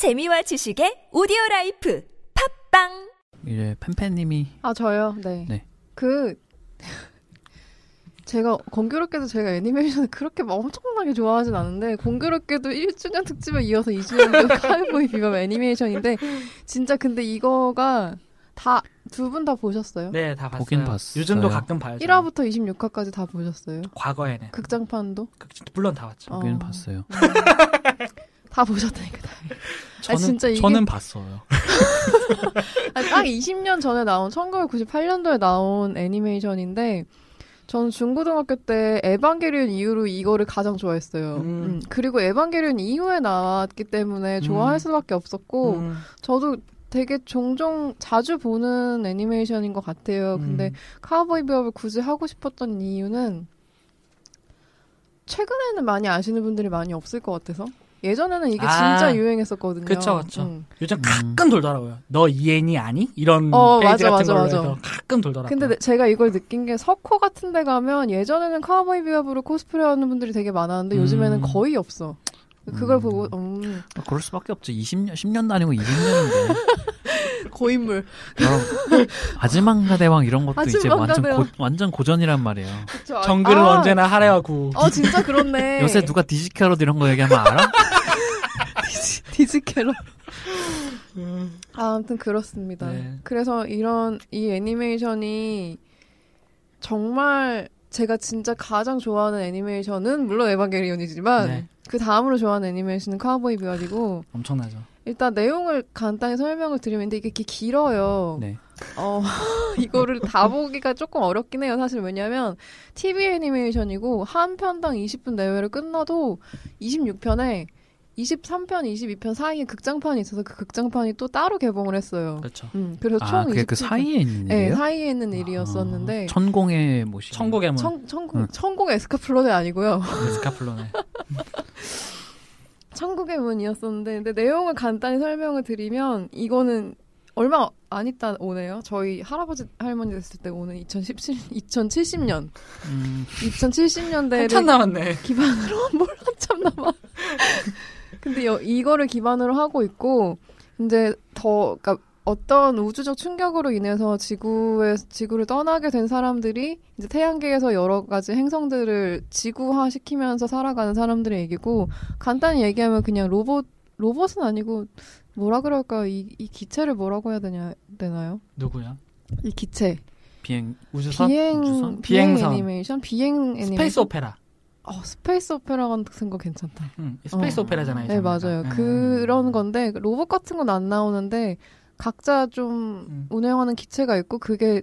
재미와 지식의 오디오라이프 팟빵. 이제 펜펜님이 저요? 네. 제가 공교롭게도 제가 애니메이션을 그렇게 막 엄청나게 좋아하진 않은데 공교롭게도 1주년 특집에 이어서 2주년도 카우보이 비밥 애니메이션인데 진짜 근데 이거가 두 분 다 보셨어요? 네, 다 봤어요. 보긴 봤어요. 요즘도 가끔 봐요. 1화부터 26화까지 다 보셨어요? 과거에는. 극장판도? 물론 다 봤죠. 보긴 봤어요. 다 보셨다니까. 저는 봤어요. 딱 20년 전에 나온 1998년도에 나온 애니메이션인데 저는 중고등학교 때 에반게리온 이후로 이거를 가장 좋아했어요. 그리고 에반게리온 이후에 나왔기 때문에 좋아할 수밖에 없었고 저도 되게 종종 자주 보는 애니메이션인 것 같아요. 근데 카우보이 비밥을 굳이 하고 싶었던 이유는 최근에는 많이 아시는 분들이 많이 없을 것 같아서 예전에는 이게 진짜 유행했었거든요. 그쵸. 요즘 가끔 돌더라고요. 너 이 애니 아니? 이런 페이지 같은 걸로 해서 가끔 돌더라고요. 근데 제가 이걸 느낀 게 석호 같은 데 가면 예전에는 카우보이 비밥으로 코스프레하는 분들이 되게 많았는데 요즘에는 거의 없어. 그걸 보고 그럴 수밖에 없죠. 10년도 아니고 20년인데 고인물. 아즈망가 대왕 이런 것도 이제 완전 고전이란 말이에요. 그쵸, 정글은 언제나 하래하고. 진짜 그렇네. 요새 누가 디지캐럿 이런 거 얘기하면 알아? 디지캐럿. 아무튼 그렇습니다. 네. 그래서 이 애니메이션이 정말 제가 진짜 가장 좋아하는 애니메이션은 물론 에반게리온이지만 그 다음으로 좋아하는 애니메이션은 카우보이 비밥이고 엄청나죠. 일단 내용을 간단히 설명을 드리면 근데 이게 길어요. 네. 이거를 다 보기가 조금 어렵긴 해요. 사실 왜냐하면 TV 애니메이션이고 한 편당 20분 내외로 끝나도 26편에 23편, 22편 사이에 극장판이 있어서 그 극장판이 또 따로 개봉을 했어요. 그렇죠. 그래서 그게 그 사이에 있는 일이에요? 네, 사이에 있는 일이었었는데. 천공의 모습. 천공의 모습. 천공의 에스카플론이 아니고요. 에스카플론이. 천국의 문이었었는데 근데 내용을 간단히 설명을 드리면 이거는 얼마 안 있다 오네요. 저희 할아버지 할머니 됐을 때 오는 2070년 2070년대를 한참 남았네. 기반으로 한참 남아. 근데 이거를 기반으로 하고 있고 이제 그러니까 어떤 우주적 충격으로 인해서 지구를 떠나게 된 사람들이 이제 태양계에서 여러 가지 행성들을 지구화시키면서 살아가는 사람들의 얘기고 간단히 얘기하면 그냥 로봇은 아니고 뭐라 그럴까요? 이 기체를 뭐라고 해야 되나요? 누구야? 이 기체. 우주선? 우주선? 비행 애니메이션? 스페이스 오페라. 스페이스 오페라 같은 거 괜찮다. 스페이스 오페라잖아요. 네, 맞아요. 그런 건데 로봇 같은 건 안 나오는데 각자 좀 운행하는 기체가 있고 그게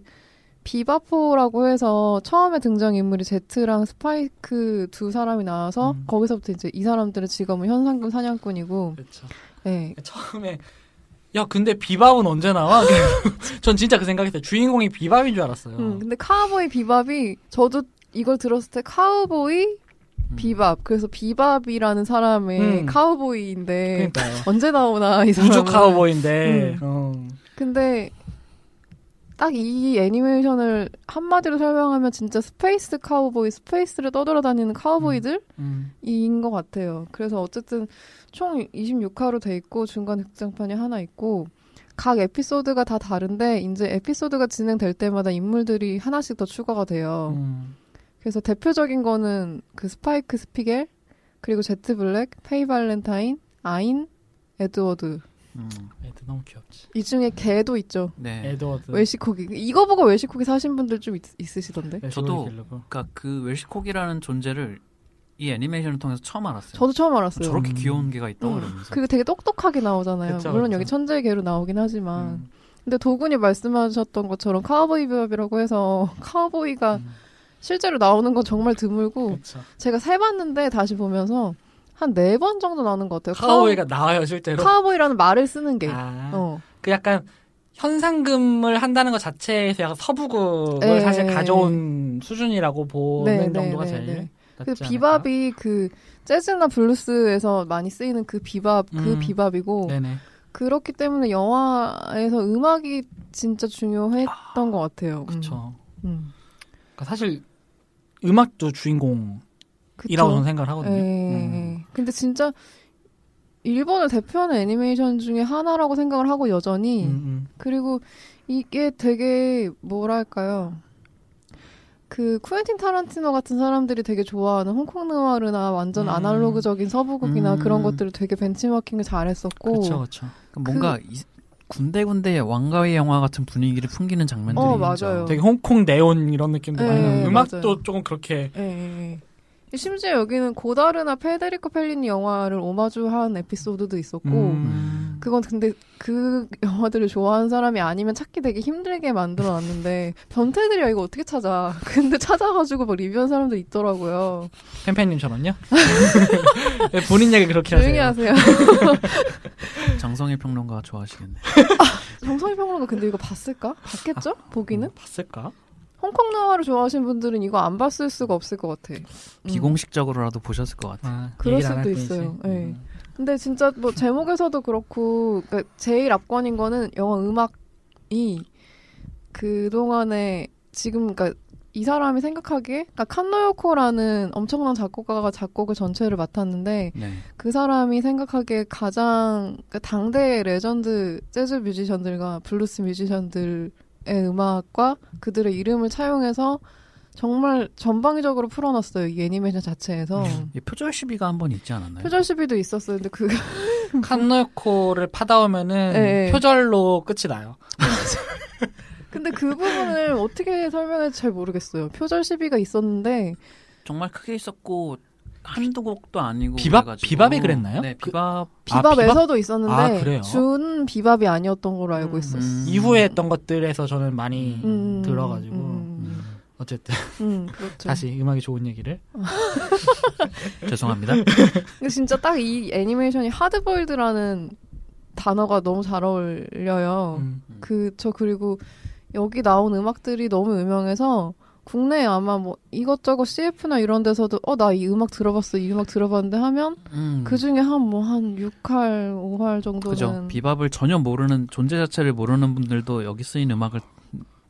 비바포라고 해서 처음에 등장인물이 제트랑 스파이크 두 사람이 나와서 거기서부터 이제 이 사람들의 직업은 현상금 사냥꾼이고. 그렇죠. 네. 처음에 야 근데 비밥은 언제 나와? 전 진짜 그 생각했어요. 주인공이 비밥인 줄 알았어요. 근데 카우보이 비밥이 저도 이걸 들었을 때 카우보이 비밥. 그래서 비밥이라는 사람의 카우보이인데 그러니까요. 언제 나오나 이 사람은. 우주 카우보이인데. 근데 딱 이 애니메이션을 한마디로 설명하면 진짜 스페이스 카우보이, 스페이스를 떠돌아다니는 카우보이들인 것 같아요. 그래서 어쨌든 총 26화로 돼 있고 중간에 극장판이 하나 있고 각 에피소드가 다 다른데 이제 에피소드가 진행될 때마다 인물들이 하나씩 더 추가가 돼요. 그래서 대표적인 거는 그 스파이크 스피겔, 그리고 제트 블랙, 페이 발렌타인, 아인, 에드워드. 애들 너무 귀엽지. 이 중에 개도 있죠. 네. 에드워드. 웰시코기. 이거 보고 웰시코기 사신 분들 좀 있으시던데. 저도 그 웰시코기라는 존재를 이 애니메이션을 통해서 처음 알았어요. 저도 처음 알았어요. 저렇게 귀여운 개가 있다고 그러면서. 그리고 되게 똑똑하게 나오잖아요. 그쵸, 물론 그쵸. 여기 천재의 개로 나오긴 하지만. 근데 도군이 말씀하셨던 것처럼 카우보이 비밥이라고 해서 카우보이가 실제로 나오는 건 정말 드물고 그쵸. 제가 세봤는데 다시 보면서 한 4번 정도 나오는 것 같아요. 카우보이가 나와요 실제로? 카우보이라는 말을 쓰는 게. 그 약간 현상금을 한다는 것 자체에서 약간 서부극을 사실 가져온 수준이라고 보는 정도가 제일 낫지 않을까? 비밥이 그 재즈나 블루스에서 많이 쓰이는 그 비밥, 그 비밥이고 그렇기 때문에 영화에서 음악이 진짜 중요했던 것 같아요. 그렇죠. 사실 음악도 주인공이라고 저는 생각을 하거든요. 근데 진짜 일본을 대표하는 애니메이션 중에 하나라고 생각을 하고 여전히 그리고 이게 되게 뭐랄까요 그 쿠엔틴 타란티노 같은 사람들이 되게 좋아하는 홍콩 느와르나 완전 아날로그적인 서부극이나 그런 것들을 되게 벤치마킹을 잘했었고 그렇죠 그렇죠 그러니까 뭔가 군데군데의 왕가위 영화 같은 분위기를 풍기는 장면들이 맞아요. 되게 홍콩 네온 이런 느낌도 많이 나고 음악도 맞아요. 조금 그렇게 심지어 여기는 고다르나 페데리코 펠리니 영화를 오마주한 에피소드도 있었고 그건 근데 그 영화들을 좋아하는 사람이 아니면 찾기 되게 힘들게 만들어놨는데 변태들이야 이거 어떻게 찾아 근데 찾아가지고 막 리뷰한 사람도 있더라고요. 펜펜님처럼요? 본인 얘기 그렇게 조용히 하세요. 정성일 평론가 좋아하시겠네. 아, 정성일 평론가 근데 이거 봤을까? 봤겠죠? 보기는? 봤을까? 홍콩 누아르 좋아하시는 분들은 이거 안 봤을 수가 없을 것 같아. 비공식적으로라도 보셨을 것 같아. 아, 그럴 수도 있어요. 네. 근데 진짜 뭐 제목에서도 그렇고 그러니까 제일 압권인 거는 영화 음악이 그동안에 지금 그러니까 이 사람이 생각하기에 그러니까 칸노요코라는 엄청난 작곡가가 작곡을 전체를 맡았는데 네. 그 사람이 생각하기에 가장 그러니까 당대의 레전드 재즈 뮤지션들과 블루스 뮤지션들 음악과 그들의 이름을 차용해서 정말 전방위적으로 풀어놨어요. 이 애니메이션 자체에서. 표절 시비가 한 번 있지 않았나요? 표절 시비도 있었어요. 근데 그 칸노요코를 파다오면은 표절로 끝이 나요. 근데 그 부분을 어떻게 설명할지 잘 모르겠어요. 표절 시비가 있었는데 정말 크게 있었고 한두 곡도 아니고 비밥이 그랬나요? 네, 비밥에서도 있었는데 준 비밥이 아니었던 걸로 알고 있었어요. 이후에 했던 것들에서 저는 많이 들어가지고 어쨌든 그렇죠. 다시 음악이 좋은 얘기를 죄송합니다. 진짜 딱 이 애니메이션이 하드보일드라는 단어가 너무 잘 어울려요. 그쵸. 그리고 여기 나온 음악들이 너무 유명해서 국내에 아마 뭐 이것저것 CF나 이런 데서도 나 이 음악 들어봤어 이 음악 들어봤는데 하면 그중에 한 6할 5할 정도는 그죠. 비밥을 전혀 모르는 존재 자체를 모르는 분들도 여기 쓰인 음악을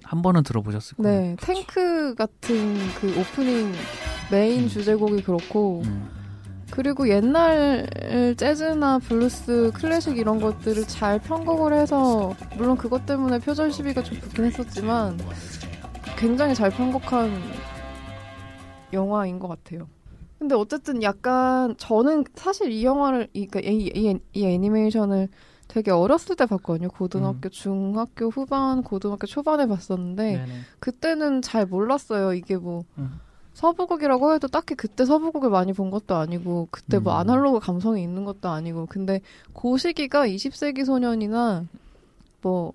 한 번은 들어보셨을 거예요. 네. 그렇죠. 탱크 같은 그 오프닝 메인 주제곡이 그렇고 그리고 옛날 재즈나 블루스 클래식 이런 것들을 잘 편곡을 해서 물론 그것 때문에 표절 시비가 좀 붙긴 했었지만 굉장히 잘 편곡한 영화인 것 같아요. 근데 어쨌든 약간 저는 사실 이 영화를 이 애니메이션을 되게 어렸을 때 봤거든요. 고등학교, 중학교 후반, 고등학교 초반에 봤었는데 네네. 그때는 잘 몰랐어요. 이게 뭐 서부극이라고 해도 딱히 그때 서부극을 많이 본 것도 아니고 그때 뭐 아날로그 감성이 있는 것도 아니고 근데 그 시기가 20세기 소년이나 뭐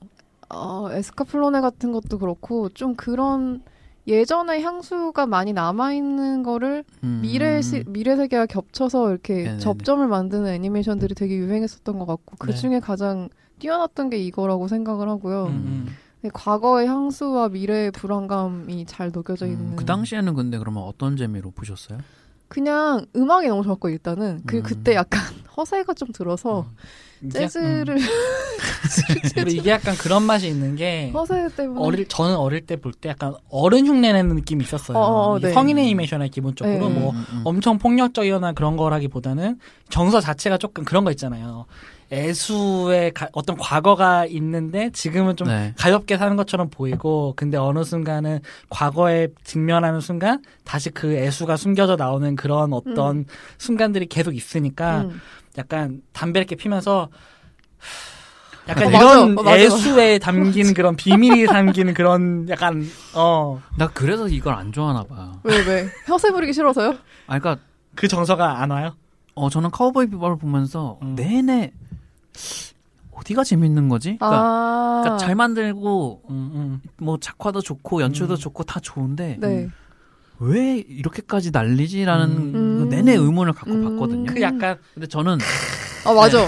에스카플론 같은 것도 그렇고 좀 그런 예전의 향수가 많이 남아있는 거를 미래 세계와 겹쳐서 이렇게 네네네. 접점을 만드는 애니메이션들이 되게 유행했었던 것 같고 그중에 가장 뛰어났던 게 이거라고 생각을 하고요. 과거의 향수와 미래의 불안감이 잘 녹여져 있는. 그 당시에는 근데 그러면 어떤 재미로 보셨어요? 그냥 음악이 너무 좋았고 일단은 그때 약간 허세가 좀 들어서 재즈를 이게 약간 그런 맛이 있는 게 허세 때문에 저는 어릴 때 볼 때 약간 어른 흉내내는 느낌이 있었어요. 네. 성인 애니메이션의 기본적으로 뭐 엄청 폭력적이거나 그런 거라기보다는 정서 자체가 조금 그런 거 있잖아요. 애수의 어떤 과거가 있는데 지금은 좀 가볍게 사는 것처럼 보이고 근데 어느 순간은 과거에 직면하는 순간 다시 그 애수가 숨겨져 나오는 그런 어떤 순간들이 계속 있으니까 약간 담배 이렇게 피면서 약간 이런 맞아. 애수에 담긴 그런 비밀이 담긴 그런 약간 나 그래서 이걸 안 좋아하나 봐. 왜? 혀세 부리기 싫어서요? 아 그러니까 그 정서가 안 와요? 저는 카우보이 비밥을 보면서 내내 어디가 재밌는 거지? 그러니까 잘 만들고 뭐 작화도 좋고 연출도 좋고 다 좋은데 왜 이렇게까지 난리지라는 내내 의문을 갖고 봤거든요. 그 약간 근데 저는 맞아.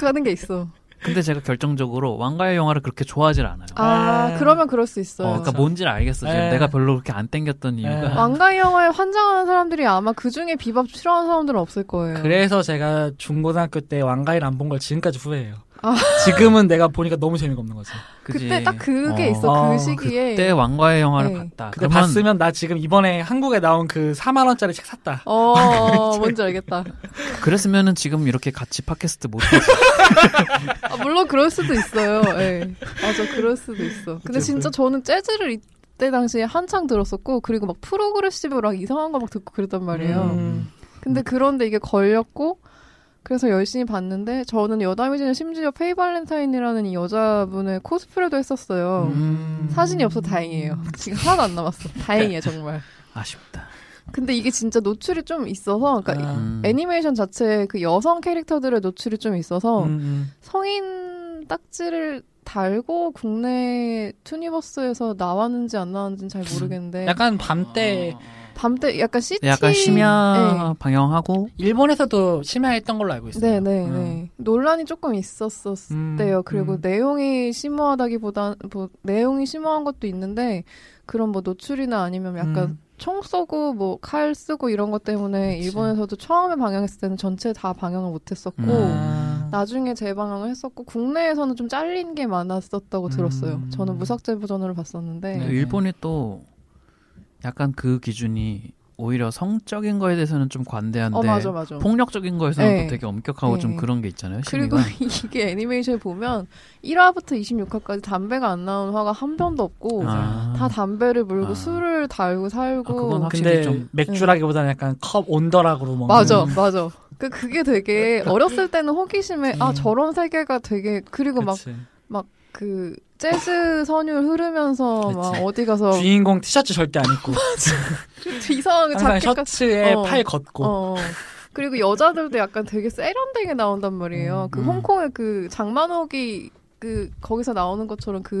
하는 게 있어. 근데 제가 결정적으로 왕가의 영화를 그렇게 좋아하질 않아요. 그러면 그럴 수 있어요. 그러니까 뭔지 알겠어. 지금 내가 별로 그렇게 안 땡겼던 이유가. 왕가의 영화에 환장하는 사람들이 아마 그중에 비밥 싫어하는 사람들은 없을 거예요. 그래서 제가 중고등학교 때 왕가위를 안 본 걸 지금까지 후회해요. 아. 지금은 내가 보니까 너무 재미가 없는 거지. 그치? 그때 딱 그게 있어. 그 시기에 그때 왕가위 영화를 네. 봤다. 그때 그러면... 봤으면 나 지금 이번에 한국에 나온 그 4만원짜리 책 샀다. 뭔지 알겠다. 그랬으면은 지금 이렇게 같이 팟캐스트 못했어. 아, 물론 그럴 수도 있어요. 네. 맞아, 그럴 수도 있어. 근데 진짜 저는 재즈를 그때 당시에 한창 들었었고, 그리고 막 프로그레시브랑 이상한 거 막 듣고 그랬단 말이에요. 근데 그런데 이게 걸렸고, 그래서 열심히 봤는데, 저는 여담이지만 심지어 페이 발렌타인이라는 이 여자분의 코스프레도 했었어요. 사진이 없어 다행이에요. 지금 하나도 안 남았어. 다행이에요, 정말. 아쉽다. 근데 이게 진짜 노출이 좀 있어서, 그러니까 애니메이션 자체에 그 여성 캐릭터들의 노출이 좀 있어서, 성인 딱지를 달고 국내 투니버스에서 나왔는지 안 나왔는지는 잘 모르겠는데 약간 밤때 약간 시티 약간 심야 네. 방영하고 일본에서도 심야했던 걸로 알고 있어요. 네네네 논란이 조금 있었었대요. 그리고 내용이 심오하다기보다 뭐 내용이 심오한 것도 있는데 그런 뭐 노출이나 아니면 약간 총 쏘고 뭐 칼 쓰고 이런 것 때문에 그치. 일본에서도 처음에 방영했을 때는 전체 다 방영을 못했었고 나중에 재방영을 했었고 국내에서는 좀 잘린 게 많았었다고 들었어요. 저는 무삭제 버전으로 봤었는데 네, 일본이 또 약간 그 기준이 오히려 성적인 거에 대해서는 좀 관대한데 맞아. 폭력적인 거에서는 네. 또 되게 엄격하고 네. 좀 그런 게 있잖아요. 심의가. 그리고 이게 애니메이션을 보면 1화부터 26화까지 담배가 안 나온 화가 한 편도 없고 다 담배를 물고 술을 달고 살고 그건 확실히 근데 좀 맥주라기보다는 약간 컵 온더락으로 먹는 맞아. 그게 되게 어렸을 때는 호기심에 아 저런 세계가 되게 그리고 막 그 재즈 선율 흐르면서 그치. 막 어디 가서 주인공 티셔츠 절대 안 입고 이상하게 자켓 셔츠에 팔 걷고 그리고 여자들도 약간 되게 세련되게 나온단 말이에요. 그 홍콩의 그 장만옥이 그 거기서 나오는 것처럼 그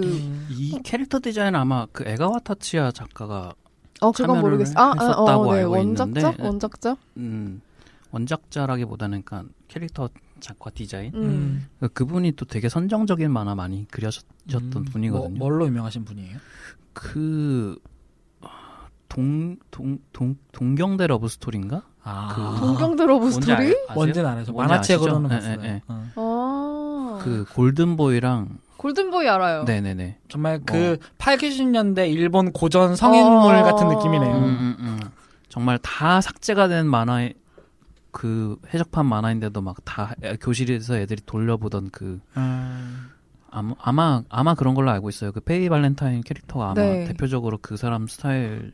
이 캐릭터 디자인은 아마 그 에가와타치아 작가가 그건 모르겠어. 했었다고 알고 있는데 원작자라기보다는 그러니까 캐릭터 작화 디자인 그분이 또 되게 선정적인 만화 많이 그려셨던 분이거든요. 뭘로 유명하신 분이에요? 그 동경대 러브스토리인가? 동경대 러브스토리? 뭔지는 알아서 만화책으로는 봤어요. 그 골든 보이랑 골든보이 알아요. 네네네. 정말 그 80년대 일본 고전 성인물 같은 느낌이네요. 정말 다 삭제가 된 만화의 그 해적판 만화인데도 막 다 교실에서 애들이 돌려보던 그 아마 그런 걸로 알고 있어요. 그 페이 발렌타인 캐릭터가 아마 네. 대표적으로 그 사람 스타일이고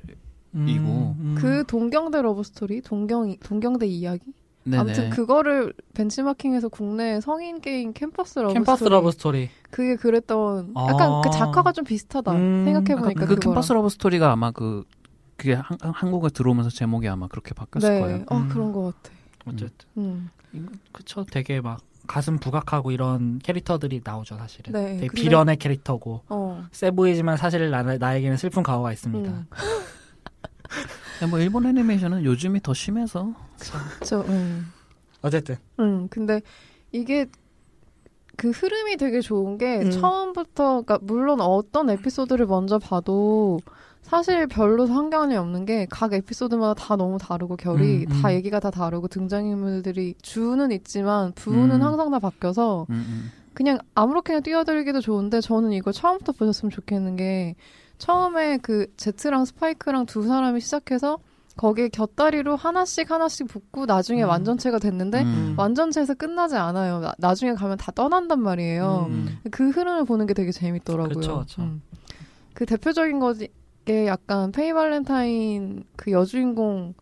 그 동경대 러브스토리 동경대 이야기 네네. 아무튼 그거를 벤치마킹해서 국내 성인 게임 캠퍼스 러브스토리 그게 그랬던 약간 그 작화가 좀 비슷하다 생각해보니까 그 캠퍼스 러브스토리가 아마 그게 한국에 들어오면서 제목이 아마 그렇게 바뀌었을 네. 거예요. 그런 것 같아. 어쨌든 그쵸. 되게 막 가슴 부각하고 이런 캐릭터들이 나오죠. 사실은 네, 되게 비련의 캐릭터고 세 보이지만 사실 나에게는 슬픈 과거가 있습니다. 뭐 일본 애니메이션은 요즘이 더 심해서 그렇죠. 어쨌든 근데 이게 그 흐름이 되게 좋은 게 처음부터 그러니까 물론 어떤 에피소드를 먼저 봐도 사실 별로 상관이 없는 게 각 에피소드마다 다 너무 다르고 결이 다 얘기가 다 다르고 등장인물들이 주는 있지만 부는 항상 다 바뀌어서 그냥 아무렇게나 뛰어들기도 좋은데 저는 이걸 처음부터 보셨으면 좋겠는 게 처음에 그 제트랑 스파이크랑 두 사람이 시작해서 거기에 곁다리로 하나씩 붙고 나중에 완전체가 됐는데 완전체에서 끝나지 않아요. 나중에 가면 다 떠난단 말이에요. 그 흐름을 보는 게 되게 재밌더라고요. 그렇죠. 그 대표적인 거지 약간 페이 발렌타인 그 여주인공이었던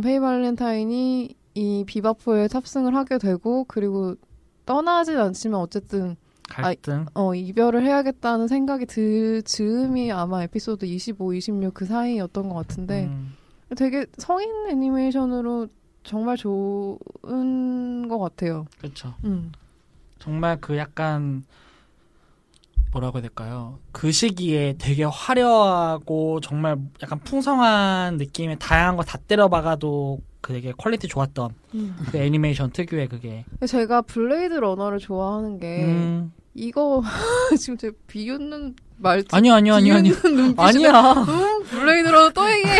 페이 발렌타인이 이 비바포에 탑승을 하게 되고 그리고 떠나진 않지만 어쨌든 갈등 이별을 해야겠다는 생각이 들 즈음이 아마 에피소드 25, 26 그 사이였던 것 같은데 되게 성인 애니메이션으로 정말 좋은 것 같아요. 그렇죠. 정말 그 약간 뭐라고 해야 될까요? 그 시기에 되게 화려하고 정말 약간 풍성한 느낌의 다양한 거 다 때려박아도 되게 퀄리티 좋았던 그 애니메이션 특유의 그게. 제가 블레이드 러너를 좋아하는 게 이거 지금 제가 비웃는 말투. 아니야. 블레이드 러너 또 얘기해.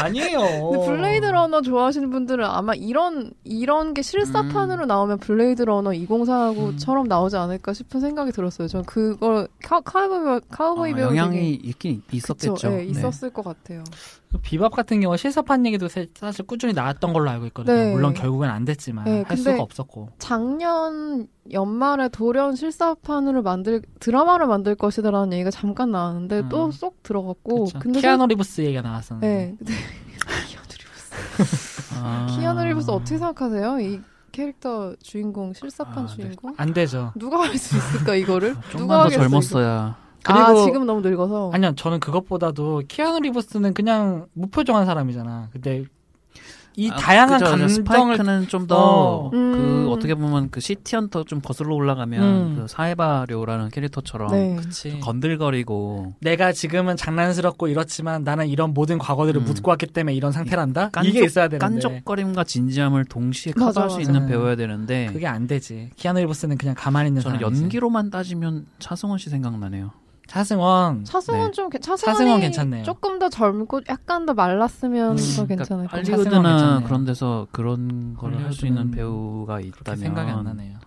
아니에요. 근데 블레이드 러너 좋아하시는 분들은 아마 이런 게 실사판으로 나오면 블레이드 러너 2049처럼 나오지 않을까 싶은 생각이 들었어요. 전 그걸 카우보이 배우 영향이 있긴 있었겠죠. 그쵸? 네, 있었을 것 같아요. 비밥 같은 경우 실사판 얘기도 사실 꾸준히 나왔던 걸로 알고 있거든요. 네. 물론 결국엔 안 됐지만 네, 할 수가 없었고. 작년 연말에 돌연 실사판으로 드라마를 만들 것이다라는 얘기가 잠깐 나왔는데 또 쏙 들어갔고. 근데 키아누 리브스 얘기가 나왔었는데. 네. 키아누 리브스. 키아누 리브스 어떻게 생각하세요? 이 캐릭터 주인공 실사판 주인공? 네. 안 되죠. 누가 할 수 있을까 이거를? 누가 하겠어? 좀만 더 젊었어야. 그리고 지금 너무 늙어서. 아니요, 저는 그것보다도 키아누 리브스는 그냥 무표정한 사람이잖아. 근데 이 다양한 그쵸, 감정을 스파이크는 좀 더 그 어떻게 보면 그 시티 헌터 좀 거슬러 올라가면 그 사에바료라는 캐릭터처럼 네. 건들거리고 내가 지금은 장난스럽고 이렇지만 나는 이런 모든 과거들을 묻고 왔기 때문에 이런 상태란다. 이게 있어야 되는데 깐족거림과 진지함을 동시에 커버할 수 있는 배워야 되는데 그게 안 되지. 키아누 리브스는 그냥 가만히 있는 사람이지. 저는 연기로만 따지면 차승원 씨 생각나네요. 차승원 네. 좀 차승원 괜찮네요. 조금 더 젊고 약간 더 말랐으면 더 괜찮을 것 같아요. 할리우드나 그런 데서 그런 걸 할 수 있는 배우가 있다면 생각이 안 나네요.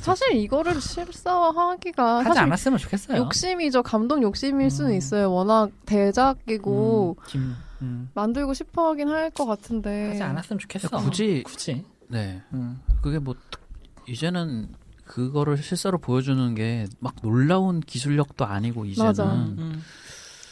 사실 이거를 실사화하기가 하지 않았으면 좋겠어요. 욕심이죠. 감독 욕심일 수는 있어요. 워낙 대작이고 만들고 싶어 하긴 할 것 같은데 하지 않았으면 좋겠어. 굳이 네 그게 뭐 이제는 그거를 실사로 보여주는 게 막 놀라운 기술력도 아니고 이제는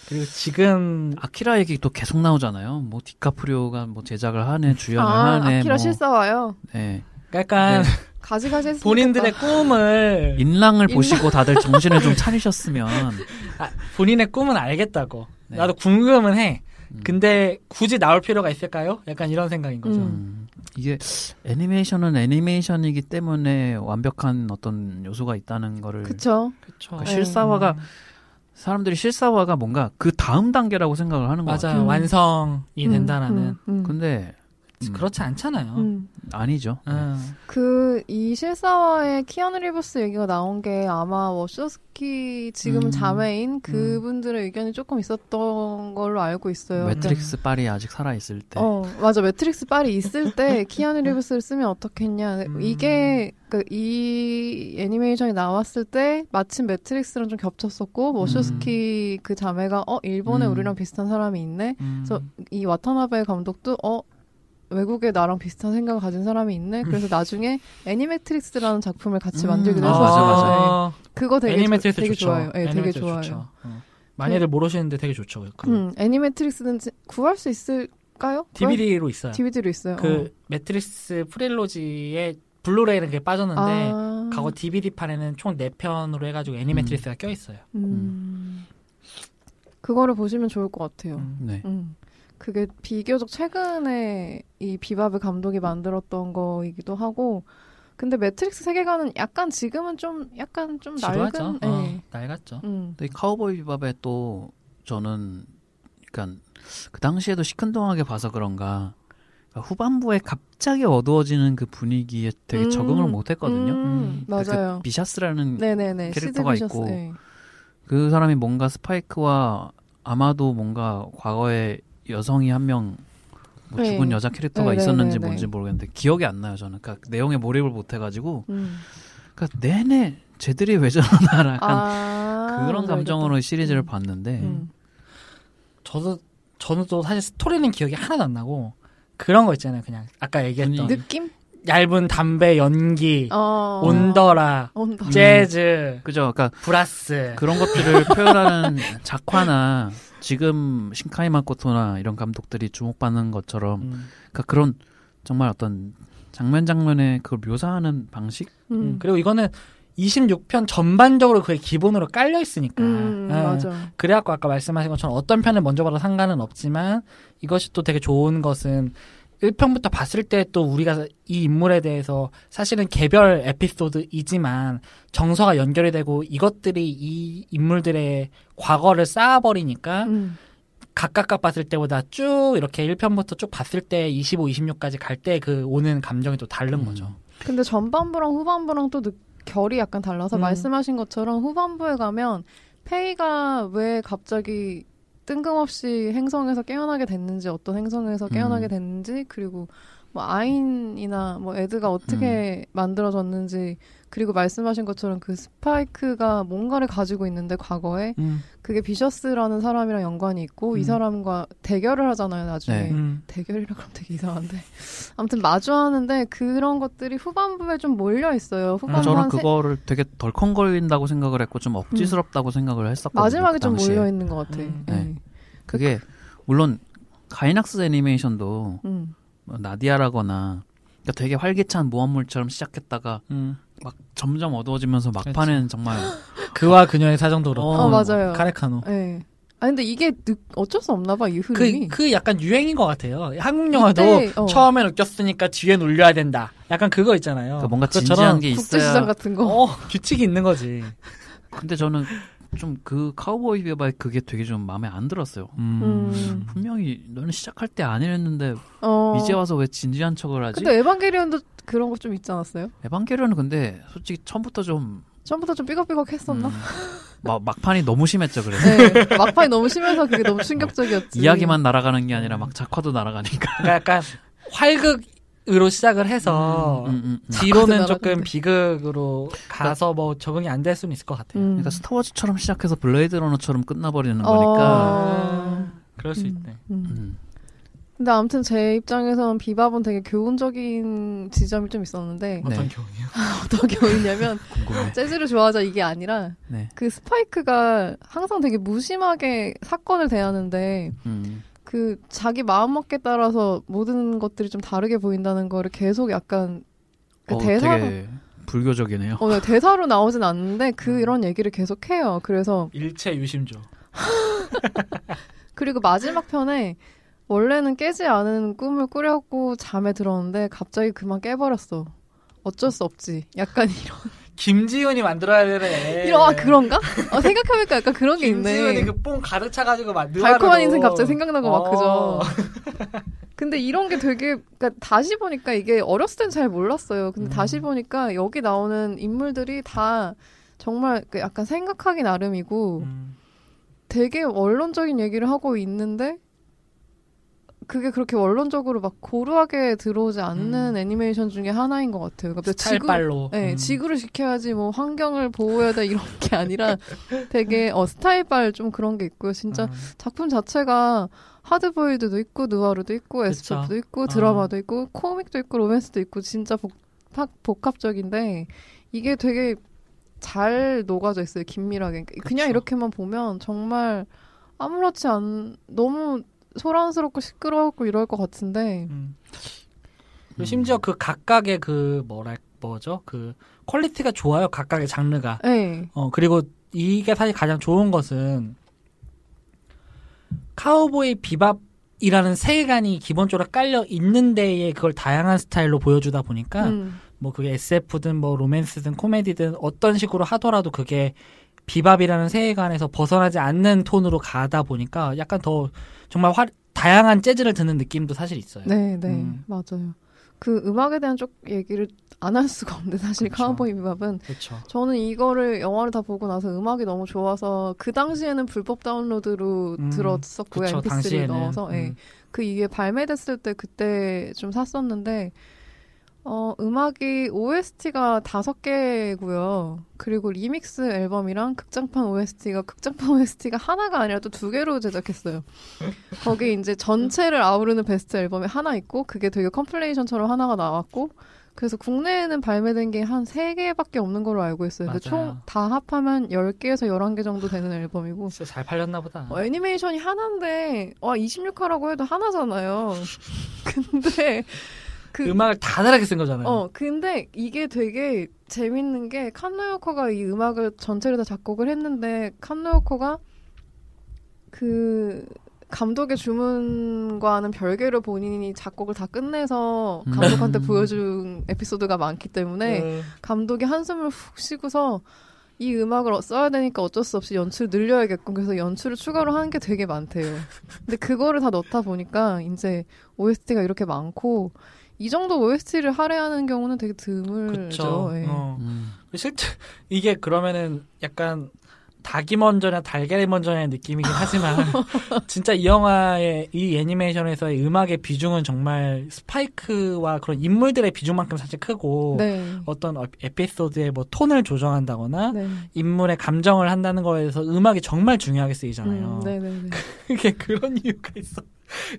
그리고 지금 아키라 얘기 또 계속 나오잖아요. 뭐 디카프리오가 뭐 제작을 하네 주연을 하네 아키라 뭐. 실사와요. 네, 약간 네. 가지가지 했으니까 본인들의 꿈을 인랑을 보시고 다들 정신을 좀 차리셨으면 본인의 꿈은 알겠다고. 네. 나도 궁금은 해. 근데 굳이 나올 필요가 있을까요? 약간 이런 생각인 거죠. 이게 애니메이션은 애니메이션이기 때문에 완벽한 어떤 요소가 있다는 거를 그쵸. 그러니까 실사화가 사람들이 실사화가 뭔가 그 다음 단계라고 생각을 하는 거 같아요. 맞아요. 완성이 된다라는. 근데 그렇지 않잖아요. 아니죠. 그 이 실사화에 키아누 리브스 얘기가 나온 게 아마 워쇼스키 지금 자매인 그분들의 의견이 조금 있었던 걸로 알고 있어요. 매트릭스 파리 아직 살아있을 때. 맞아. 매트릭스 파리 있을 때 키아누 리브스를 쓰면 어떻겠냐. 이게 그 이 애니메이션이 나왔을 때 마침 매트릭스랑 좀 겹쳤었고 워쇼스키 그 자매가 일본에 우리랑 비슷한 사람이 있네. 그래서 이 와타나베 감독도 외국에 나랑 비슷한 생각을 가진 사람이 있네. 그래서 나중에 애니매트릭스라는 작품을 같이 만들기도 해서 맞아. 네. 그거 되게 애니매트릭스 되게 좋아요. 예, 네, 되게 좋아요. 많이들 모르시는데 되게 좋죠. 애니매트릭스는 구할 수 있을까요? DVD로 있어요. DVD로 있어요. 그 매트릭스 프릴로지에 블루레이는 그게 빠졌는데 과거 DVD 판에는 총 4편으로 해가지고 애니매트릭스가 껴 있어요. 그거를 보시면 좋을 것 같아요. 네. 그게 비교적 최근에 이 비밥의 감독이 만들었던 거이기도 하고, 근데 매트릭스 세계관은 약간 지금은 좀 약간 좀 낡은, 네. 낡았죠. 근데 카우보이 비밥에 또 저는 그러니까 그 당시에도 시큰둥하게 봐서 그런가 그러니까 후반부에 갑자기 어두워지는 그 분위기에 되게 적응을 못했거든요. 그러니까 맞아요. 그 비셔스라는 네네네. 캐릭터가 비셔스, 있고 네. 그 사람이 뭔가 스파이크와 아마도 뭔가 과거에 여성이 한 명 뭐 네. 죽은 여자 캐릭터가 네, 있었는지 네, 네, 뭔지 모르겠는데 기억이 안 나요 저는. 그러니까 내용에 몰입을 못 해가지고 그러니까 내내 쟤들이 왜 저러나 약간 그런 감정으로 알겠다. 시리즈를 봤는데 저는 또 사실 스토리는 기억이 하나도 안 나고 그런 거 있잖아요. 그냥 아까 얘기했던 느낌? 얇은 담배 연기, 온더라, 재즈, 그죠? 그러니까 브라스 그런 것들을 표현하는 작화나 지금 신카이 마코토나 이런 감독들이 주목받는 것처럼 그러니까 그런 정말 어떤 장면에 그걸 묘사하는 방식 그리고 이거는 26편 전반적으로 그게 기본으로 깔려 있으니까 맞아. 그래갖고 아까 말씀하신 것처럼 어떤 편을 먼저 봐도 상관은 없지만 이것이 또 되게 좋은 것은 1편부터 봤을 때 또 우리가 이 인물에 대해서 사실은 개별 에피소드이지만 정서가 연결이 되고 이것들이 이 인물들의 과거를 쌓아버리니까 각각 봤을 때보다 쭉 이렇게 1편부터 쭉 봤을 때 25, 26까지 갈 때 그 오는 감정이 또 다른 거죠. 근데 전반부랑 후반부랑 또 결이 약간 달라서 말씀하신 것처럼 후반부에 가면 페이가 왜 갑자기 뜬금없이 행성에서 깨어나게 됐는지 어떤 행성에서 깨어나게 됐는지 그리고 뭐 아인이나 뭐 에드가 어떻게 만들어졌는지 그리고 말씀하신 것처럼 그 스파이크가 뭔가를 가지고 있는데 과거에 그게 비셔스라는 사람이랑 연관이 있고 이 사람과 대결을 하잖아요 나중에 네. 대결이라 그럼 되게 이상한데 아무튼 마주하는데 그런 것들이 후반부에 좀 몰려있어요 후반부 저는 그거를 되게 덜컹거린다고 생각을 했고 좀 억지스럽다고 생각을 했었거든요 마지막에 그 좀 몰려있는 것 같아 네. 그게 물론 가이낙스 애니메이션도 뭐 나디아라거나 그러니까 되게 활기찬 모험물처럼 시작했다가 막 점점 어두워지면서 막판에는 정말 그와 그녀의 사정도로 맞아요 카레카노. 네. 아 근데 이게 어쩔 수 없나 봐 이 흐름이. 그 약간 유행인 것 같아요. 한국 영화도 이때, 처음에 웃겼으니까 뒤엔 울려야 된다. 약간 그거 있잖아요. 그러니까 뭔가 진지한 게 있어야. 국제시장 같은 거. 규칙이 있는 거지. 근데 저는 좀 그 카우보이 비밥 그게 되게 좀 마음에 안 들었어요. 분명히 너는 시작할 때 안 이랬는데 이제 와서 왜 진지한 척을 하지? 근데 에반게리온도 그런 거 좀 있지 않았어요? 에반게리온은 근데 솔직히 처음부터 좀 삐걱삐걱했었나? 막판이 너무 심했죠, 그래서. 네, 막판이 너무 심해서 그게 너무 충격적이었지. 이야기만 날아가는 게 아니라 막 작화도 날아가니까. 그러니까 약간 활극으로 시작을 해서 뒤로는 조금 비극으로 가서 뭐 적응이 안 될 수는 있을 것 같아요. 그러니까 스타워즈처럼 시작해서 블레이드 러너처럼 끝나버리는 거니까. 그럴 수 있네. 근데 아무튼 제 입장에서는 비밥은 되게 교훈적인 지점이 좀 있었는데 어떤 교훈이요? 어떤 교훈이냐면 재즈를 좋아하자 이게 아니라 네. 그 스파이크가 항상 되게 무심하게 사건을 대하는데 그 자기 마음먹기에 따라서 모든 것들이 좀 다르게 보인다는 거를 계속 약간 대사로 되게 불교적이네요. 네, 대사로 나오진 않는데 이런 얘기를 계속 해요. 그래서 일체 유심조. 그리고 마지막 편에 원래는 깨지 않은 꿈을 꾸려고 잠에 들었는데 갑자기 그만 깨버렸어. 어쩔 수 없지. 약간 이런. 김지훈이 만들어야 되네. 이런 그런가? 생각해보니까 약간 그런 게 있네. 김지훈이 그 뽕 가득 차가지고 만들어. 달콤한 인생 갑자기 생각나고 막 그죠. 근데 이런 게 되게 다시 보니까 이게 어렸을 땐 잘 몰랐어요. 근데 다시 보니까 여기 나오는 인물들이 다 정말 약간 생각하기 나름이고 되게 원론적인 얘기를 하고 있는데 그게 그렇게 원론적으로 막 고루하게 들어오지 않는 애니메이션 중에 하나인 것 같아요. 그러니까 스타일빨로. 네, 지구를 지켜야지 뭐 환경을 보호해야 돼 이런 게 아니라 되게 스타일빨 좀 그런 게 있고요. 진짜 작품 자체가 하드보일드도 있고 누아르도 있고 에스프도 있고 드라마도 있고 코믹도 있고 로맨스도 있고 진짜 복합적인데 이게 되게 잘 녹아져 있어요. 긴밀하게. 그냥 이렇게만 보면 정말 아무렇지 않 너무 소란스럽고 시끄럽고 이럴 것 같은데 심지어 그 각각의 그 뭐죠 그 퀄리티가 좋아요 각각의 장르가 네. 그리고 이게 사실 가장 좋은 것은 카우보이 비밥이라는 세계관이 기본적으로 깔려 있는 데에 그걸 다양한 스타일로 보여주다 보니까 뭐 그게 SF든 뭐 로맨스든 코미디든 어떤 식으로 하더라도 그게 비밥이라는 세계관에서 벗어나지 않는 톤으로 가다 보니까 약간 더 정말 다양한 재즈를 듣는 느낌도 사실 있어요. 네, 네, 맞아요. 그 음악에 대한 쪽 얘기를 안 할 수가 없는데 사실 그쵸. 카우보이 비밥은 그쵸. 저는 이거를 영화를 다 보고 나서 음악이 너무 좋아서 그 당시에는 불법 다운로드로 들었었고요. 그쵸, MP3를 당시에는. 넣어서 네. 그 이게 발매됐을 때 그때 좀 샀었는데 음악이 OST가 5개고요. 그리고 리믹스 앨범이랑 극장판 OST가 하나가 아니라 또 2개로 제작했어요. 거기 이제 전체를 아우르는 베스트 앨범이 하나 있고 그게 되게 컴필레이션처럼 하나가 나왔고 그래서 국내에는 발매된 게 한 3개밖에 없는 걸로 알고 있어요. 그러니까 총 다 합하면 10개에서 11개 정도 되는 앨범이고 진짜 잘 팔렸나 보다. 애니메이션이 하나인데 26화라고 해도 하나잖아요. 근데 음악을 다 다르게 쓴 거잖아요. 근데 이게 되게 재밌는 게 칸노요코가 이 음악을 전체를 다 작곡을 했는데 칸노요코가 그 감독의 주문과는 별개로 본인이 작곡을 다 끝내서 감독한테 보여준 에피소드가 많기 때문에 감독이 한숨을 훅 쉬고서 이 음악을 써야 되니까 어쩔 수 없이 연출을 늘려야겠군. 그래서 연출을 추가로 하는 게 되게 많대요. 근데 그거를 다 넣다 보니까 이제 OST가 이렇게 많고 이 정도 OST를 할애하는 경우는 되게 드물죠. 예. 실제 이게 그러면은 약간 닭이먼저나 달걀이먼저의 느낌이긴 하지만 진짜 이 영화의 이 애니메이션에서의 음악의 비중은 정말 스파이크와 그런 인물들의 비중만큼 사실 크고 네. 어떤 에피소드의 뭐 톤을 조정한다거나 네. 인물의 감정을 한다는 거에서 음악이 정말 중요하게 쓰이잖아요. 그게 그런 이유가 있어.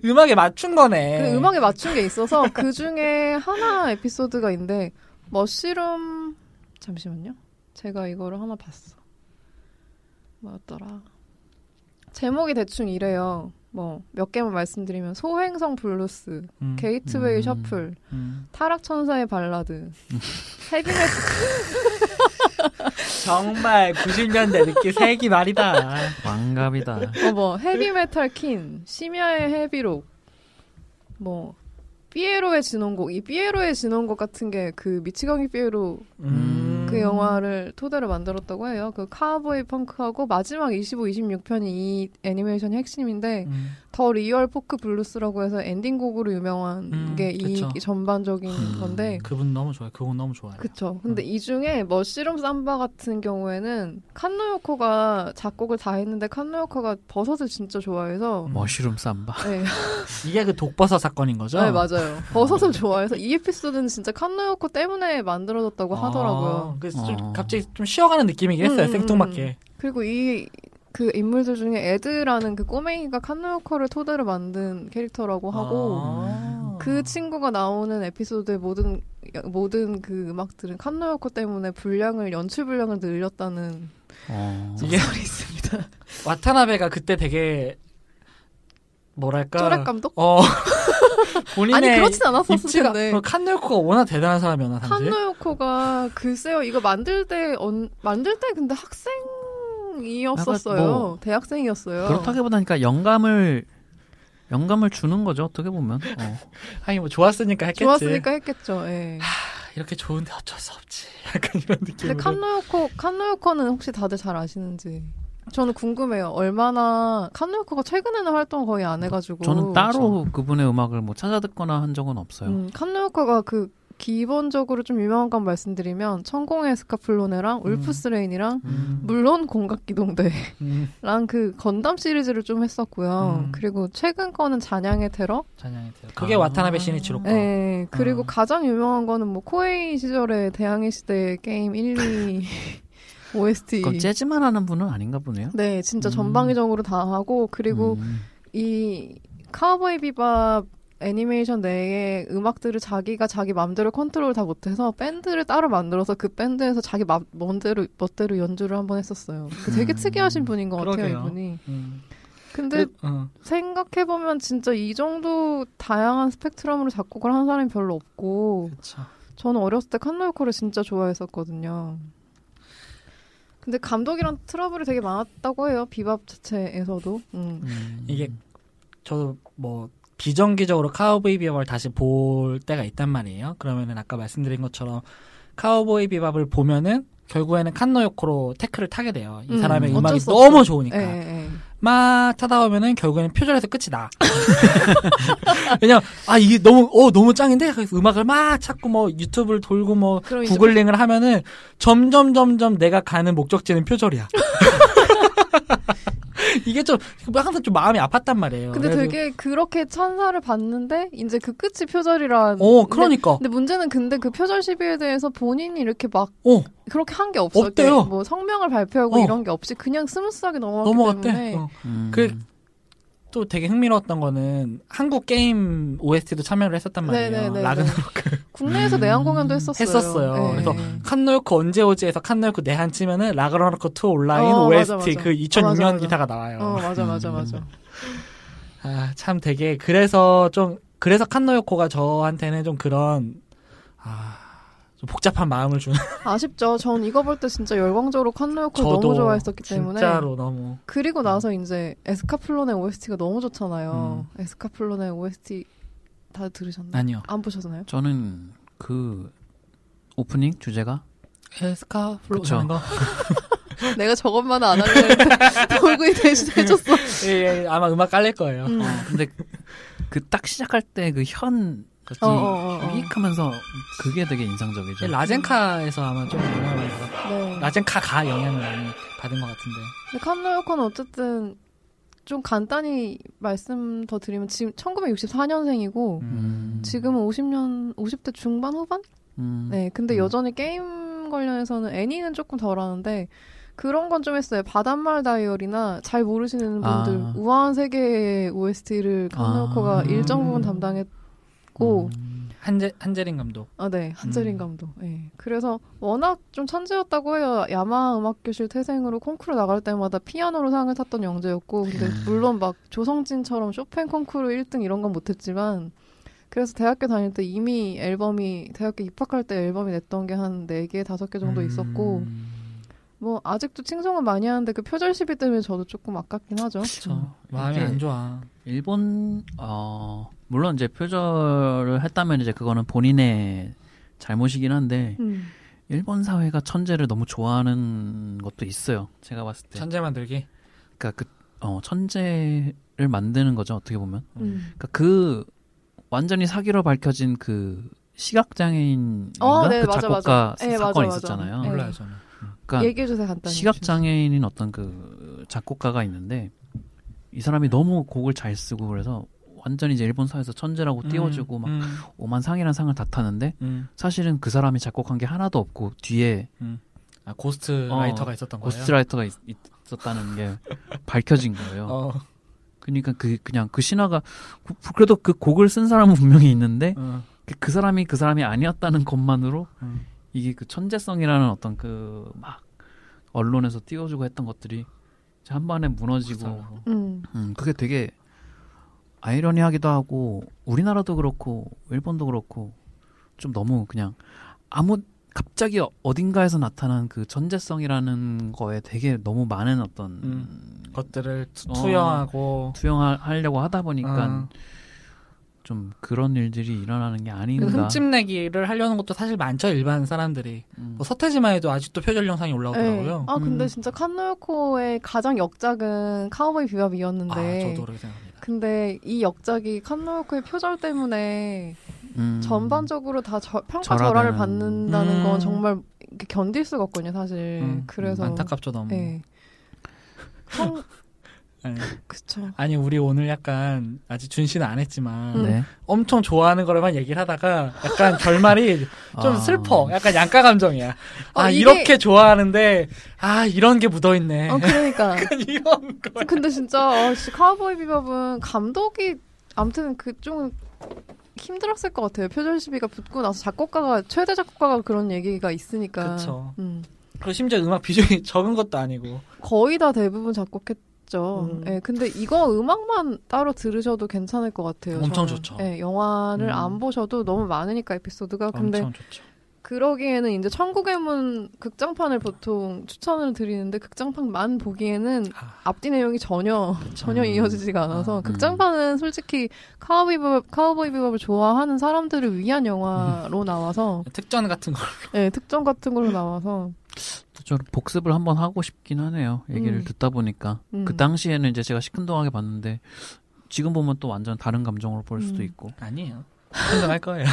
음악에 맞춘 거네. 음악에 맞춘 게 있어서 그 중에 하나 에피소드가 있는데 머시룸 잠시만요. 제가 이거를 하나 봤어. 뭐였더라. 제목이 대충 이래요. 뭐 몇 개만 말씀드리면 소행성 블루스, 게이트웨이 셔플, 타락천사의 발라드, 헤비메탈. 정말 90년대 느낌 세기 말이다. 왕갑이다. 뭐 헤비메탈 퀸, 심야의 헤비록, 뭐 삐에로의 진원곡. 이 삐에로의 진원곡 같은 게 그 미치광이 삐에로. 그 영화를 토대로 만들었다고 해요. 그 카우보이 펑크하고 마지막 25, 26편이 이 애니메이션의 핵심인데 더 리얼 포크 블루스라고 해서 엔딩곡으로 유명한 게 이 전반적인 건데 그분 너무 좋아요. 그분 너무 좋아요. 그쵸. 근데 이 중에 머시룸 삼바 같은 경우에는 칸노요코가 작곡을 다 했는데 칸노요코가 버섯을 진짜 좋아해서 머시룸 삼바. 네. 이게 그 독버섯 사건인 거죠? 네, 맞아요. 버섯을 좋아해서 이 에피소드는 진짜 칸노요코 때문에 만들어졌다고 하더라고요. 그래서 좀 갑자기 좀 쉬어가는 느낌이긴 했어요. 생뚱맞게. 그리고 이 그 인물들 중에 에드라는 그 꼬맹이가 칸노요코를 토대로 만든 캐릭터라고 하고 그 친구가 나오는 에피소드의 모든 그 음악들은 칸노요코 때문에 연출 분량을 늘렸다는 소설이 있습니다. 와타나베가 그때 되게 뭐랄까 쪼락감독? 본인의 아니 그렇진 않았었을 텐데 칸노요코가 워낙 대단한 사람이었나 사실? 칸노요코가 글쎄요 이거 만들 때 근데 학생이었었어요. 뭐 대학생이었어요. 그렇다기보다니까 영감을 주는 거죠 어떻게 보면. 아니 뭐 좋았으니까 했겠죠. 예. 하, 이렇게 좋은데 어쩔 수 없지. 약간 이런 느낌. 근데 칸노요코는 혹시 다들 잘 아시는지. 저는 궁금해요. 얼마나 칸노요코가 최근에는 활동 거의 안 해가지고 저는 따로 그렇죠. 그분의 음악을 뭐 찾아 듣거나 한 적은 없어요. 칸노요코가 그 기본적으로 좀 유명한 건 말씀드리면 천공의 에스카플론이랑 울프스레인이랑 물론 공각기동대랑 그 건담 시리즈를 좀 했었고요. 그리고 최근 거는 잔향의 테러. 그게 와타나베 신이치로 거. 네. 그리고 가장 유명한 거는 뭐 코에이 시절의 대항해 시대의 게임 1, 2 OST. 그건 재즈만 하는 분은 아닌가 보네요. 네, 진짜 전방위적으로 다 하고 그리고 이 카우보이 비밥 애니메이션 내에 음악들을 자기가 자기 맘대로 컨트롤 다 못해서 밴드를 따로 만들어서 그 밴드에서 자기 멋대로 연주를 한번 했었어요. 되게 특이하신 분인 것 같아요, 그러게요. 이분이. 근데 생각해보면 진짜 이 정도 다양한 스펙트럼으로 작곡을 한 사람이 별로 없고 그쵸. 저는 어렸을 때 칸노요코를 진짜 좋아했었거든요. 근데 감독이랑 트러블이 되게 많았다고 해요. 비밥 자체에서도. 이게 저도 뭐 비정기적으로 카우보이 비밥을 다시 볼 때가 있단 말이에요. 그러면은 아까 말씀드린 것처럼 카우보이 비밥을 보면은 결국에는 칸노요코로 태클을 타게 돼요. 이 사람의 음악이 너무 좋으니까. 막 타다 보면은 결국에는 표절해서 끝이 나. 왜냐면 이게 너무 짱인데 그래서 음악을 막 찾고 뭐 유튜브를 돌고 뭐 구글링을 하면은 점점 내가 가는 목적지는 표절이야. 이게 좀 항상 좀 마음이 아팠단 말이에요. 근데 되게 그렇게 찬사를 받는데 이제 그 끝이 표절이란. 그러니까. 근데 문제는 근데 그 표절 시비에 대해서 본인이 이렇게 막 그렇게 한 게 없어요. 없대요. 뭐 성명을 발표하고 이런 게 없이 그냥 스무스하게 넘어갔기 때문에. 또 되게 흥미로웠던 거는 한국 게임 OST도 참여를 했었단 말이에요. 네네네네. 라그나로크. 국내에서 내한 공연도 했었어요. 네. 그래서 칸노요코 언제 오지에서 칸노요코 내한 치면은 라그나로크 2 온라인 OST 맞아. 그 2006년 맞아. 기타가 나와요. 맞아. 아, 참 되게 그래서 칸노요코가 저한테는 좀 그런 좀 복잡한 마음을 주는. 아쉽죠. 전 이거 볼 때 진짜 열광적으로 칸노요코를 너무 좋아했었기 때문에. 진짜로 너무. 그리고 나서 이제 에스카플론의 OST가 너무 좋잖아요. 에스카플론의 OST 다 들으셨나요? 아니요. 안 보셨나요? 저는 그 오프닝 주제가 에스카플론 하는 거. 내가 저것만은 안 하려고 돌고이 대신해줬어. 아마 음악 깔릴 거예요. 근데 그 딱 시작할 때 그 현 같이 휙하면서 그게 되게 인상적이죠. 라젠카에서 아마 좀 영향을 라젠카가 영향을 많이 받은 것 같은데. 근데 칸노요코는 어쨌든 좀 간단히 말씀 더 드리면 지금 1964년생이고 지금은 50대 중반 후반? 네, 근데 여전히 게임 관련해서는 애니는 조금 덜하는데 그런 건 좀 했어요. 바닷말 다이어리나 잘 모르시는 분들 우아한 세계의 OST를 칸노요코가 일정 부분 담당했고 한재린 감독. 아, 네, 한재린 감독. 네. 그래서 워낙 좀 천재였다고 해요. 야마 음악교실 태생으로 콩쿠르 나갈 때마다 피아노로 상을 탔던 영재였고, 근데 물론 막 조성진처럼 쇼팽 콩쿠르 1등 이런 건 못했지만, 그래서 대학교 다닐 때 이미 앨범이 대학교 입학할 때 앨범이 냈던 게 한 4개, 5개 정도 있었고, 뭐 아직도 칭송은 많이 하는데 그 표절 시비 때문에 저도 조금 아깝긴 하죠. 그렇죠. 마음이 안 좋아. 일본 물론 이제 표절을 했다면 이제 그거는 본인의 잘못이긴 한데 일본 사회가 천재를 너무 좋아하는 것도 있어요. 제가 봤을 때. 천재 만들기. 그러니까 천재를 만드는 거죠. 어떻게 보면. 그러니까 그 완전히 사기로 밝혀진 그 시각장애인인가 네, 그 맞아, 작곡가 맞아. 사건이 있었잖아요. 몰라요 저는. 그러니까 얘기해주세요, 간단히. 시각장애인인 어떤 그 작곡가가 있는데 이 사람이 너무 곡을 잘 쓰고 그래서 완전히 이제 일본 사회에서 천재라고 띄워주고 막 오만상이라는 상을 다 타는데 사실은 그 사람이 작곡한 게 하나도 없고 뒤에 고스트라이터가 있었던 거예요? 고스트라이터가 있었다는 게 밝혀진 거예요. 그러니까 그냥 그 신화가 그래도 그 곡을 쓴 사람은 분명히 있는데 그 사람이 아니었다는 것만으로 이게 그 천재성이라는 어떤 그 막 언론에서 띄워주고 했던 것들이 한 번에 무너지고 그게 되게 아이러니하기도 하고 우리나라도 그렇고 일본도 그렇고 좀 너무 그냥 갑자기 어딘가에서 나타난 그 천재성이라는 거에 되게 너무 많은 어떤 것들을 투영하려고 하다 보니까 좀 그런 일들이 일어나는 게 아닌가. 흠집내기를 하려는 것도 사실 많죠, 일반 사람들이. 뭐 서태지만 해도 아직도 표절 영상이 올라오더라고요. 아, 근데 진짜 칸노요코의 가장 역작은 카우보이 비밥이었는데. 저도 그렇게 생각합니다. 근데 이 역작이 칸노요코의 표절 때문에 전반적으로 다 평가절하를 받는다는 건 정말 견딜 수가 없거든요, 사실. 그래서 안타깝죠, 너무. 네. 그쵸. 아니 우리 오늘 약간 아직 준씨는 안 했지만 엄청 좋아하는 거로만 얘기를 하다가 약간 결말이 좀 슬퍼. 약간 양가 감정이야. 이게... 이렇게 좋아하는데 이런 게 묻어있네. 그러니까 이런 거. 근데 진짜 카우보이 비밥은 감독이 아무튼 그쪽은 힘들었을 것 같아요. 표절 시비가 붙고 나서 작곡가가 최대 작곡가가 그런 얘기가 있으니까. 그쵸. 그리고 심지어 음악 비중이 적은 것도 아니고 거의 다 대부분 작곡했. 네, 근데 이거 음악만 따로 들으셔도 괜찮을 것 같아요. 엄청 좋죠. 네, 영화를 안 보셔도 너무 많으니까 에피소드가. 근데 엄청 좋죠. 그러기에는 이제 천국의 문 극장판을 보통 추천을 드리는데 극장판만 보기에는 앞뒤 내용이 전혀 이어지지가 않아서 극장판은 솔직히 카우보이 비밥을 좋아하는 사람들을 위한 영화로 나와서 특전 같은 걸로. 네, 특전 같은 걸로 나와서. 저 복습을 한번 하고 싶긴 하네요. 얘기를 듣다 보니까 그 당시에는 이제 제가 시큰둥하게 봤는데 지금 보면 또 완전 다른 감정으로 볼 수도 있고. 아니에요. 시큰둥할 거예요.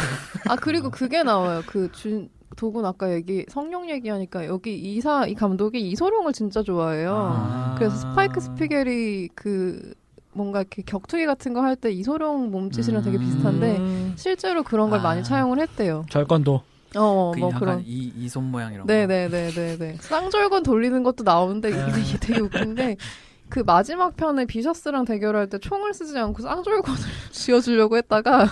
그리고 그게 나와요. 그 도군 아까 성룡 얘기하니까 여기 이 감독이 이소룡을 진짜 좋아해요. 그래서 스파이크 스피겔이 그 뭔가 이렇게 격투기 같은 거 할 때 이소룡 몸짓이랑 되게 비슷한데 실제로 그런 걸 많이 차용을 했대요. 절권도. 뭐 그런 이 손 모양 이런 거. 네네네네. 쌍절곤 돌리는 것도 나오는데 이게 되게 웃긴데 그 마지막 편에 비셔스랑 대결할 때 총을 쓰지 않고 쌍절곤을 쥐어주려고 했다가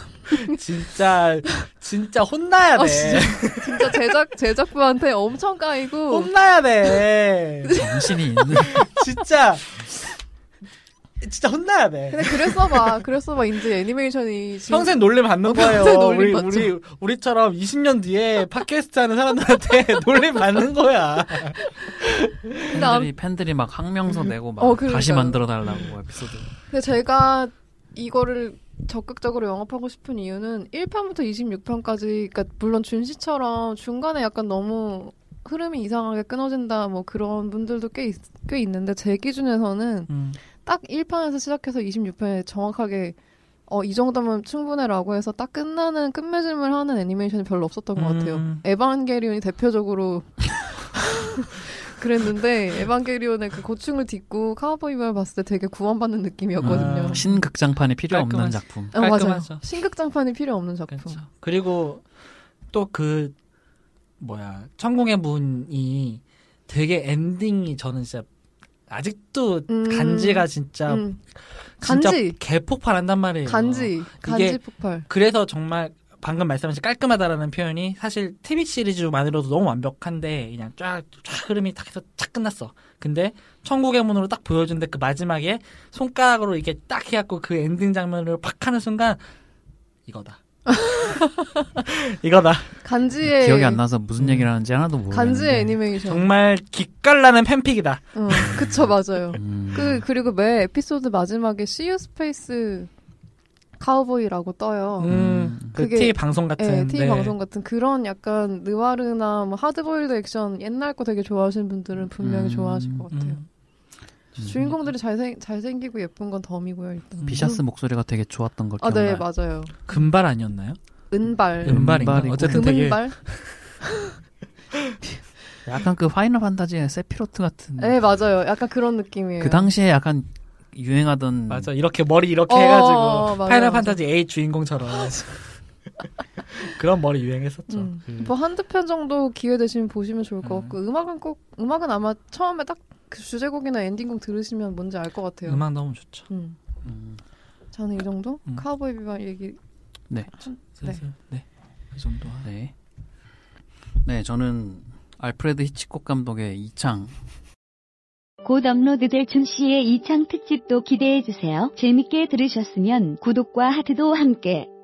진짜 혼나야 돼. 진짜 제작부한테 엄청 까이고 혼나야 돼. 정신이 있는. 진짜 혼나야 돼. 근데 그랬어 봐. 이제 애니메이션이 평생 놀림 받는 거예요. 우리처럼 20년 뒤에 팟캐스트 하는 사람들한테 놀림 받는 거야. 팬들이 막 항명서 내고 막 그러니까. 다시 만들어 달라고 에피소드. 근데 제가 이거를 적극적으로 영업하고 싶은 이유는 1편부터 26편까지, 그러니까 물론 준씨처럼 중간에 약간 너무 흐름이 이상하게 끊어진다 뭐 그런 분들도 꽤 있는데 제 기준에서는 딱 1편에서 시작해서 26편에 정확하게 이 정도면 충분해라고 해서 딱 끝나는 끝맺음을 하는 애니메이션이 별로 없었던 것 같아요. 에반게리온이 대표적으로 그랬는데 에반게리온의 그 고충을 딛고 카우보이 비밥을 봤을 때 되게 구원받는 느낌이었거든요. 신극장판이 필요 없는 작품. 맞아요. 신극장판이 필요 없는 작품. 그렇죠. 그리고 또 그 천공의 문이 되게 엔딩이 저는 진짜 아직도 간지가 진짜 개폭발한단 말이에요. 간지 폭발. 그래서 정말 방금 말씀하신 깔끔하다라는 표현이 사실 TV 시리즈만으로도 너무 완벽한데 그냥 쫙 흐름이 딱 해서 착 끝났어. 근데 천국의 문으로 딱 보여준데 그 마지막에 손가락으로 이게 딱 해갖고 그 엔딩 장면을 팍 하는 순간 이거다. 이거다. 간지의 기억이 안 나서 무슨 얘기를 하는지 하나도 모르겠는데 간지의 애니메이션 정말 기깔나는 팬픽이다. 그쵸, 맞아요. 그리고 매 에피소드 마지막에 See You Space 카우보이라고 떠요. 그게 TV 방송 같은. 네, TV 방송 같은 그런 약간 느와르나 뭐 하드보일드 액션 옛날 거 되게 좋아하시는 분들은 분명히 좋아하실 것 같아요. 주인공들이 잘생기고 예쁜 건 덤이고요, 일단. 비셔스 목소리가 되게 좋았던 걸 기억나요? 네, 맞아요. 금발 아니었나요? 은발인가? 어쨌든 금은발? 되게 약간 그 파이널 판타지의 세피로트 같은. 네, 맞아요. 약간 그런 느낌이에요. 그 당시에 약간 유행하던. 맞아, 이렇게 머리 이렇게 해가지고 맞아, 파이널 판타지 8 주인공처럼. 그런 머리 유행했었죠. 뭐 한두 편 정도 기회 되시면 보시면 좋을 것 같고 음악은 아마 처음에 딱 그 주제곡이나 엔딩곡 들으시면 뭔지 알 것 같아요. 음악 너무 좋죠. 저는 이 정도? 카우보이 비밥 얘기. 네. 네. 이 정도. 네, 저는 알프레드 히치콕 감독의 이창. 곧 업로드될 준씨의 이창 특집도 기대해주세요. 재밌게 들으셨으면 구독과 하트도 함께.